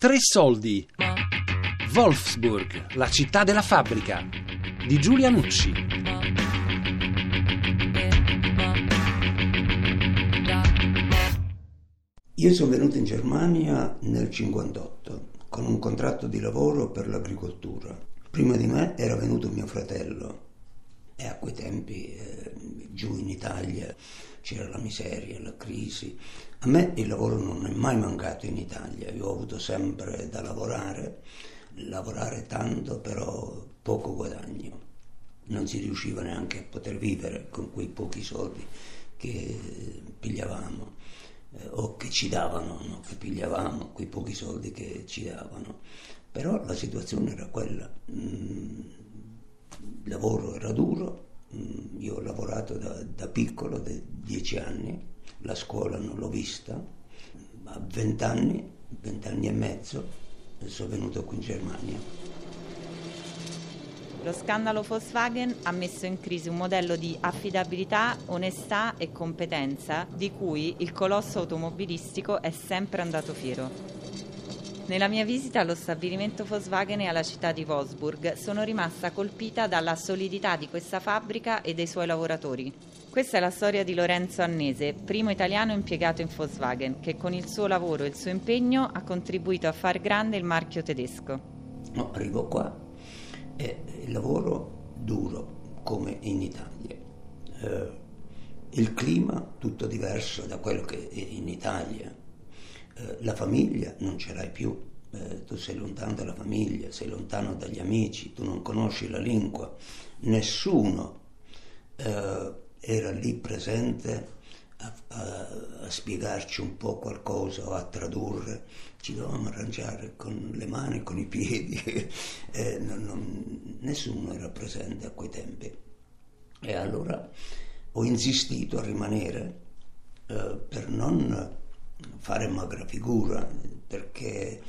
Tre soldi. Wolfsburg, la città della fabbrica, di Giulia Nucci. Io sono venuto in Germania nel 1958 con un contratto di lavoro per l'agricoltura. Prima di me era venuto mio fratello e a quei tempi giù in Italia c'era la miseria, la crisi. A me il lavoro non è mai mancato in Italia, io ho avuto sempre da lavorare tanto, però poco guadagno. Non si riusciva neanche a poter vivere con quei pochi soldi che pigliavamo. O che ci davano, no? Che pigliavamo, quei pochi soldi che ci davano. Però la situazione era quella, il lavoro era duro, io ho lavorato da piccolo, 10 anni, la scuola non l'ho vista, a 20 anni, 20 anni e mezzo, sono venuto qui in Germania. Lo scandalo Volkswagen ha messo in crisi un modello di affidabilità, onestà e competenza di cui il colosso automobilistico è sempre andato fiero. Nella mia visita allo stabilimento Volkswagen e alla città di Wolfsburg sono rimasta colpita dalla solidità di questa fabbrica e dei suoi lavoratori. Questa è la storia di Lorenzo Annese, primo italiano impiegato in Volkswagen, che con il suo lavoro e il suo impegno ha contribuito a far grande il marchio tedesco. No, arrivo qua. È il lavoro duro come in Italia, il clima tutto diverso da quello che è in Italia, la famiglia non ce l'hai più, tu sei lontano dalla famiglia, sei lontano dagli amici, tu non conosci la lingua, nessuno era lì presente a spiegarci un po' qualcosa o a tradurre, ci dovevamo arrangiare con le mani, con i piedi, nessuno era presente a quei tempi. E allora ho insistito a rimanere per non fare magra figura, perché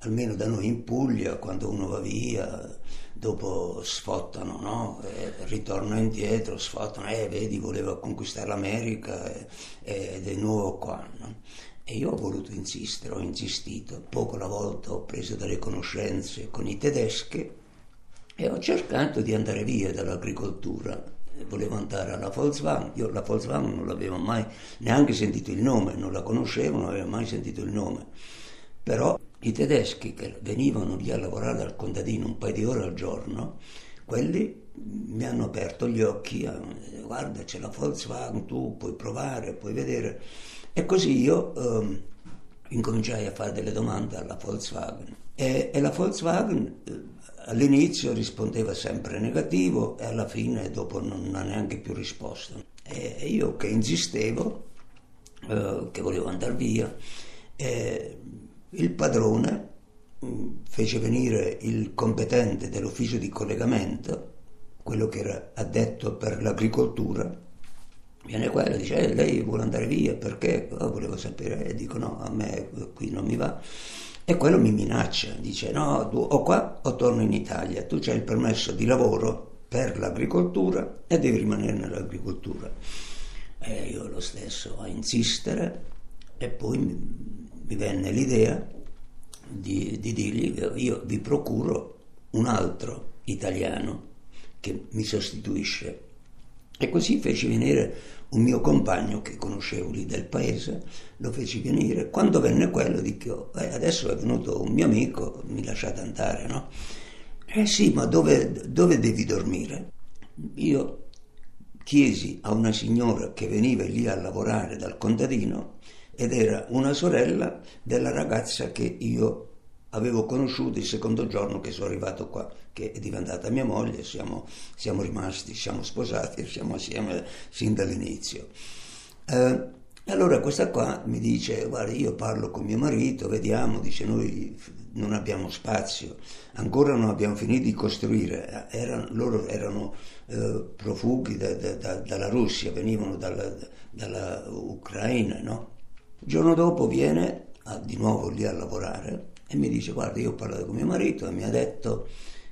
almeno da noi in Puglia quando uno va via dopo sfottano, no? Ritorna indietro, sfottano, vedi voleva conquistare l'America ed è nuovo qua, no? E io ho voluto insistere, ho insistito, poco alla volta ho preso delle conoscenze con i tedeschi e ho cercato di andare via dall'agricoltura. Volevo andare alla Volkswagen, io la Volkswagen non l'avevo mai neanche sentito il nome, non la conoscevo, non avevo mai sentito il nome, però i tedeschi che venivano lì a lavorare al contadino un paio di ore al giorno, quelli mi hanno aperto gli occhi, guarda c'è la Volkswagen, tu puoi provare, puoi vedere, e così io incominciai a fare delle domande alla Volkswagen e la Volkswagen all'inizio rispondeva sempre negativo e alla fine dopo non ha neanche più risposto, e io che insistevo che volevo andare via, il padrone fece venire il competente dell'ufficio di collegamento, quello che era addetto per l'agricoltura, viene qua e dice lei vuole andare via perché? Volevo sapere, e dico no, a me qui non mi va, e quello mi minaccia, dice no, tu o qua o torno in Italia, tu c'hai il permesso di lavoro per l'agricoltura e devi rimanere nell'agricoltura. E io lo stesso a insistere, e poi mi venne l'idea di dirgli che io vi procuro un altro italiano che mi sostituisce, e così feci venire un mio compagno che conoscevo lì del paese, lo feci venire. Quando venne quello dico adesso è venuto un mio amico, mi lasciate andare, no? Sì, ma dove devi dormire? Io chiesi a una signora che veniva lì a lavorare dal contadino, ed era una sorella della ragazza che io avevo conosciuto il secondo giorno che sono arrivato qua, che è diventata mia moglie, siamo rimasti, siamo sposati, siamo assieme sin dall'inizio. Allora questa qua mi dice, guarda io parlo con mio marito, vediamo, dice noi non abbiamo spazio, ancora non abbiamo finito di costruire, loro erano profughi dalla Russia, venivano dalla Ucraina, no? Il giorno dopo viene di nuovo lì a lavorare e mi dice guarda io ho parlato con mio marito e mi ha detto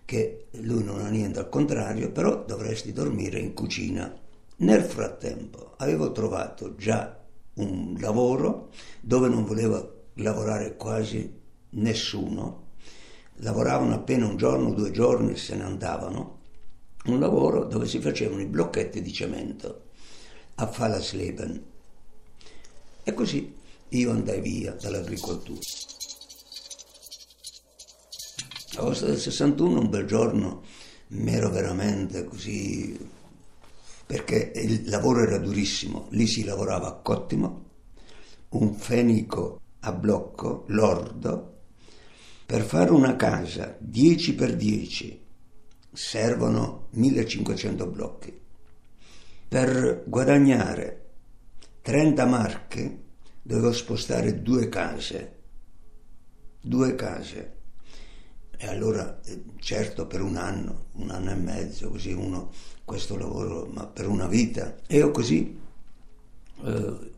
che lui non ha niente al contrario, però dovresti dormire in cucina. Nel frattempo avevo trovato già un lavoro dove non volevo lavorare quasi nessuno, lavoravano appena un giorno, 2 giorni e se ne andavano, un lavoro dove si facevano i blocchetti di cemento a Fallasleben. E così io andai via dall'agricoltura. Agosto del 61, un bel giorno, mi ero veramente così, perché il lavoro era durissimo, lì si lavorava a Cottimo, un fenico a blocco, lordo, per fare una casa 10x10 servono 1500 blocchi, per guadagnare 30 marche dovevo spostare 2 case. E allora, certo, per un anno e mezzo, così uno, questo lavoro, ma per una vita. E io così,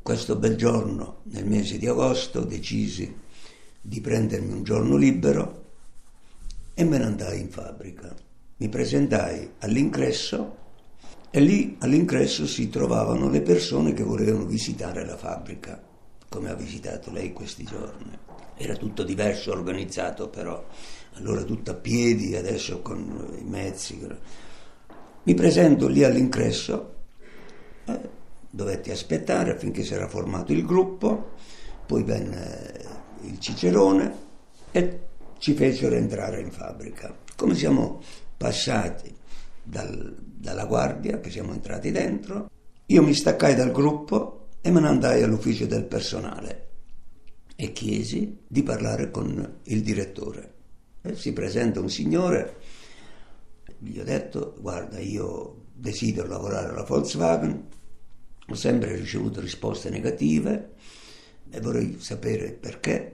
questo bel giorno, nel mese di agosto, decisi di prendermi un giorno libero e me ne andai in fabbrica. Mi presentai all'ingresso e lì all'ingresso si trovavano le persone che volevano visitare la fabbrica, come ha visitato lei questi giorni. Era tutto diverso, organizzato però, allora tutto a piedi, adesso con i mezzi. Mi presento lì all'ingresso, dovetti aspettare finché si era formato il gruppo, poi venne il cicerone e ci fecero entrare in fabbrica. Come siamo passati dalla guardia, che siamo entrati dentro, io mi staccai dal gruppo e me ne andai all'ufficio del personale e chiesi di parlare con il direttore. E si presenta un signore, gli ho detto: guarda, io desidero lavorare alla Volkswagen, ho sempre ricevuto risposte negative e vorrei sapere perché,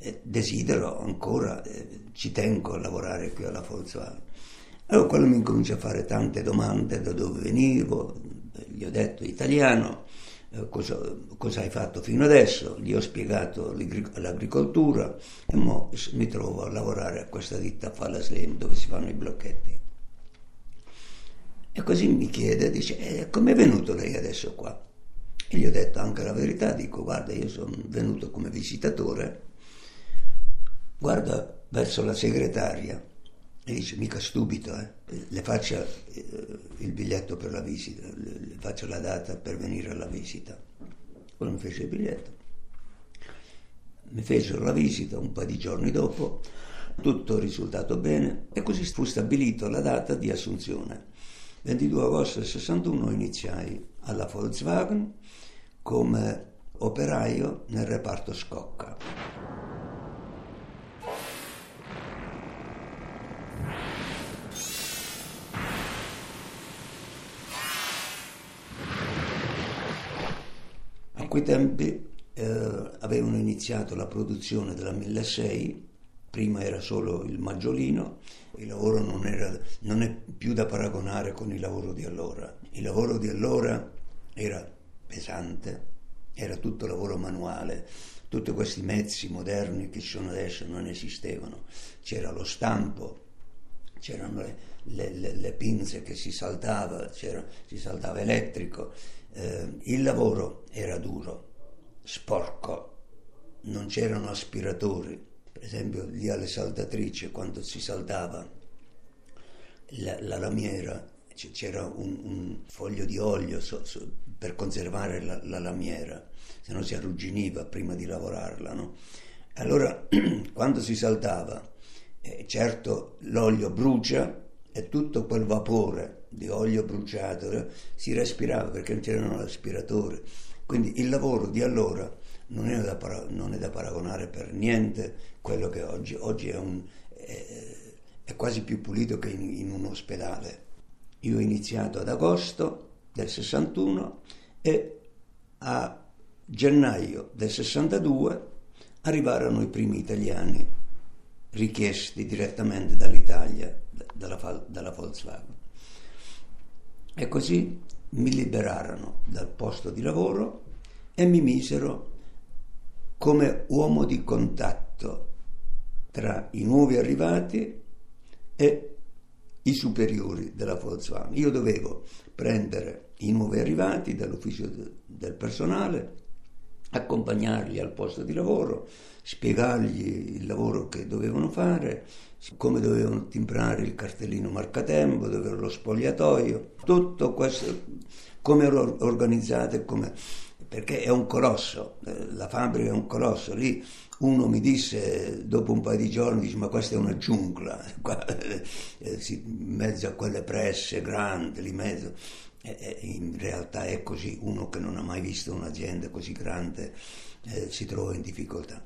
e desidero ancora, ci tengo a lavorare qui alla Volkswagen. Allora quello mi incomincia a fare tante domande, da dove venivo, gli ho detto italiano. Cosa hai fatto fino adesso? Gli ho spiegato l'agricoltura e mo mi trovo a lavorare a questa ditta a Fallasleben dove si fanno i blocchetti. E così mi chiede, dice: come è venuto lei adesso qua? E gli ho detto anche la verità, dico: guarda, io sono venuto come visitatore, guarda verso la segretaria e dice: mica stupito, le faccia il biglietto per la visita, le faccio la data per venire alla visita. Poi mi fece il biglietto, mi fecero la visita un paio di giorni dopo, tutto risultato bene e così fu stabilito la data di assunzione. 22 agosto del 61 iniziai alla Volkswagen come operaio nel reparto Scocca. A quei tempi avevano iniziato la produzione della 1600, prima era solo il maggiolino, il lavoro non è più da paragonare con il lavoro di allora. Il lavoro di allora era pesante, era tutto lavoro manuale, tutti questi mezzi moderni che ci sono adesso non esistevano, c'era lo stampo, c'erano le pinze che si saltava elettrico. Il lavoro era duro, sporco, non c'erano aspiratori. Per esempio lì alle saldatrici, quando si saldava la lamiera, c'era un foglio di olio per conservare la lamiera, se no si arrugginiva prima di lavorarla, no? Allora quando si saldava, certo l'olio brucia e tutto quel vapore di olio bruciato si respirava perché non c'erano l'aspiratore. Quindi il lavoro di allora non è da paragonare per niente quello che oggi è quasi più pulito che in un ospedale. Io ho iniziato ad agosto del 61 e a gennaio del 62 arrivarono i primi italiani richiesti direttamente dall'Italia, dalla Volkswagen. E così mi liberarono dal posto di lavoro e mi misero come uomo di contatto tra i nuovi arrivati e i superiori della Volkswagen. Io dovevo prendere i nuovi arrivati dall'ufficio del personale, accompagnarli al posto di lavoro, spiegargli il lavoro che dovevano fare, come dovevano timbrare il cartellino marcatempo, dove era lo spogliatoio, tutto questo, come ero organizzato, come, perché è un colosso, la fabbrica è un colosso. Lì uno mi disse dopo un paio di giorni, dice, ma questa è una giungla, qua, in mezzo a quelle presse grandi, lì in mezzo. In realtà è così, uno che non ha mai visto un'azienda così grande si trova in difficoltà.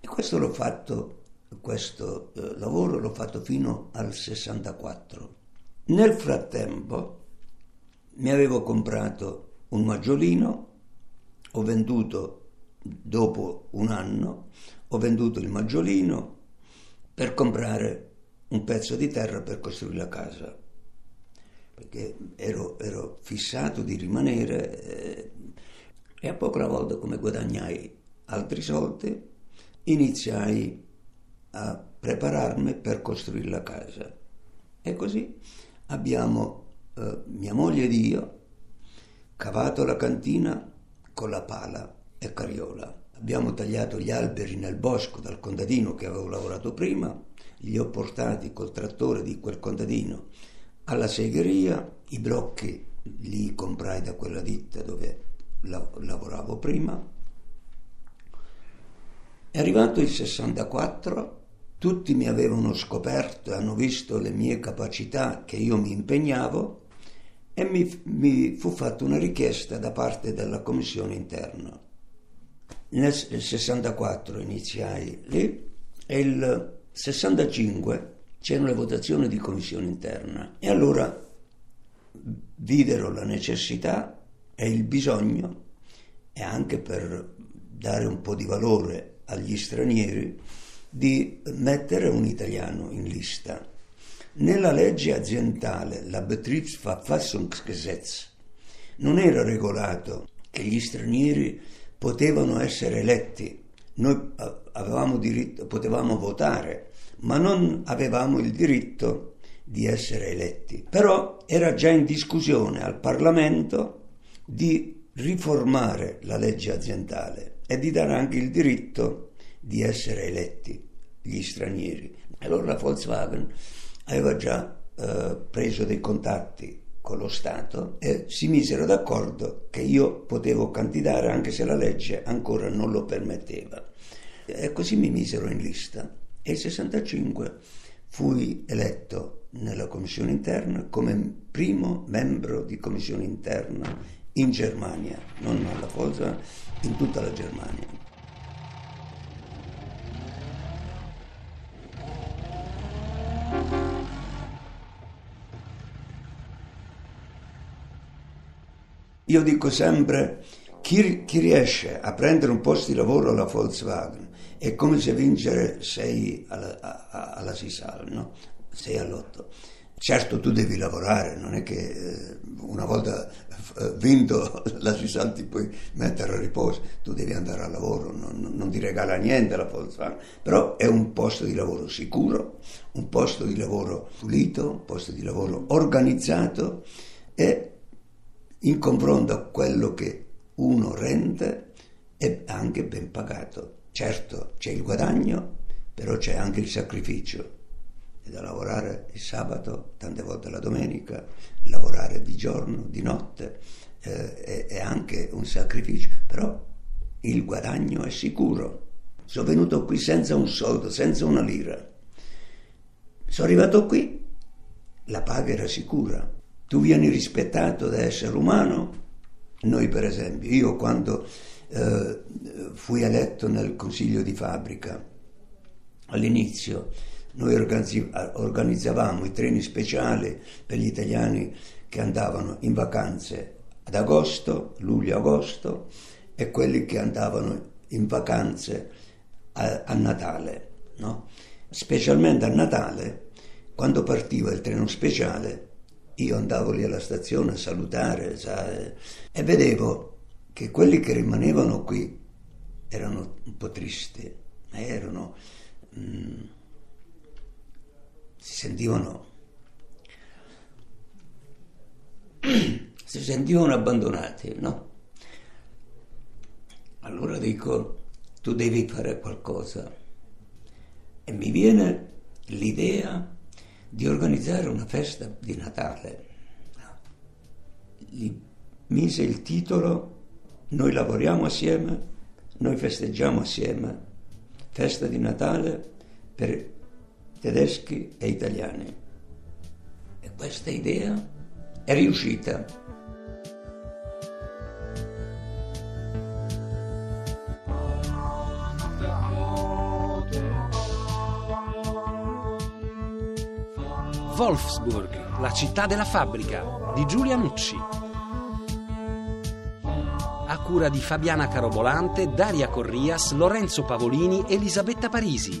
E questo l'ho fatto, questo lavoro l'ho fatto fino al 64. Nel frattempo mi avevo comprato un maggiolino, ho venduto dopo un anno, ho venduto il maggiolino per comprare un pezzo di terra per costruire la casa. Perché ero fissato di rimanere e a poco alla volta, come guadagnai altri soldi, iniziai a prepararmi per costruire la casa. E così abbiamo mia moglie ed io cavato la cantina con la pala e carriola. Abbiamo tagliato gli alberi nel bosco dal contadino che avevo lavorato prima, li ho portati col trattore di quel contadino alla segheria, i blocchi li comprai da quella ditta dove lavoravo prima. È arrivato il 64, tutti mi avevano scoperto, hanno visto le mie capacità, che io mi impegnavo, e mi fu fatta una richiesta da parte della commissione interna. Nel 64 iniziai lì e il 65 c'erano le votazioni di commissione interna, e allora videro la necessità e il bisogno, e anche per dare un po' di valore agli stranieri, di mettere un italiano in lista. Nella legge aziendale, la Betriebsverfassungsgesetz, non era regolato che gli stranieri potevano essere eletti. Noi avevamo diritto, potevamo votare, ma non avevamo il diritto di essere eletti. Però era già in discussione al Parlamento di riformare la legge aziendale e di dare anche il diritto di essere eletti gli stranieri. Allora la Volkswagen aveva già preso dei contatti con lo Stato e si misero d'accordo che io potevo candidare anche se la legge ancora non lo permetteva. E così mi misero in lista. E nel 65 fui eletto nella commissione interna come primo membro di commissione interna in Germania, non alla Volkswagen, in tutta la Germania. Io dico sempre, chi riesce a prendere un posto di lavoro alla Volkswagen è come se vincere 6 alla Sisal, no? 6 all'8. Certo, tu devi lavorare, non è che una volta vinto la Sisal ti puoi mettere a riposo, tu devi andare al lavoro, non ti regala niente la Volkswagen, però è un posto di lavoro sicuro, un posto di lavoro pulito, un posto di lavoro organizzato, e in confronto a quello che uno rende è anche ben pagato. Certo, c'è il guadagno, però c'è anche il sacrificio. È da lavorare il sabato, tante volte la domenica, lavorare di giorno, di notte, è anche un sacrificio, però il guadagno è sicuro. Sono venuto qui senza un soldo, senza una lira. Sono arrivato qui, la paga era sicura. Tu vieni rispettato da essere umano. Noi, per esempio, io quando fui eletto nel consiglio di fabbrica, all'inizio noi organizzavamo i treni speciali per gli italiani che andavano in vacanze ad agosto, luglio-agosto, e quelli che andavano in vacanze a Natale, no? Specialmente a Natale, quando partiva il treno speciale, io andavo lì alla stazione a salutare, sai, e vedevo che quelli che rimanevano qui erano un po' tristi, ma erano si sentivano abbandonati, no? Allora dico, tu devi fare qualcosa. E mi viene l'idea di organizzare una festa di Natale. Gli mise il titolo Noi lavoriamo assieme, noi festeggiamo assieme. Festa di Natale per tedeschi e italiani. E questa idea è riuscita. Wolfsburg, la città della fabbrica, di Giulia Nucci. A cura di Fabiana Carobolante, Daria Corrias, Lorenzo Pavolini, Elisabetta Parisi.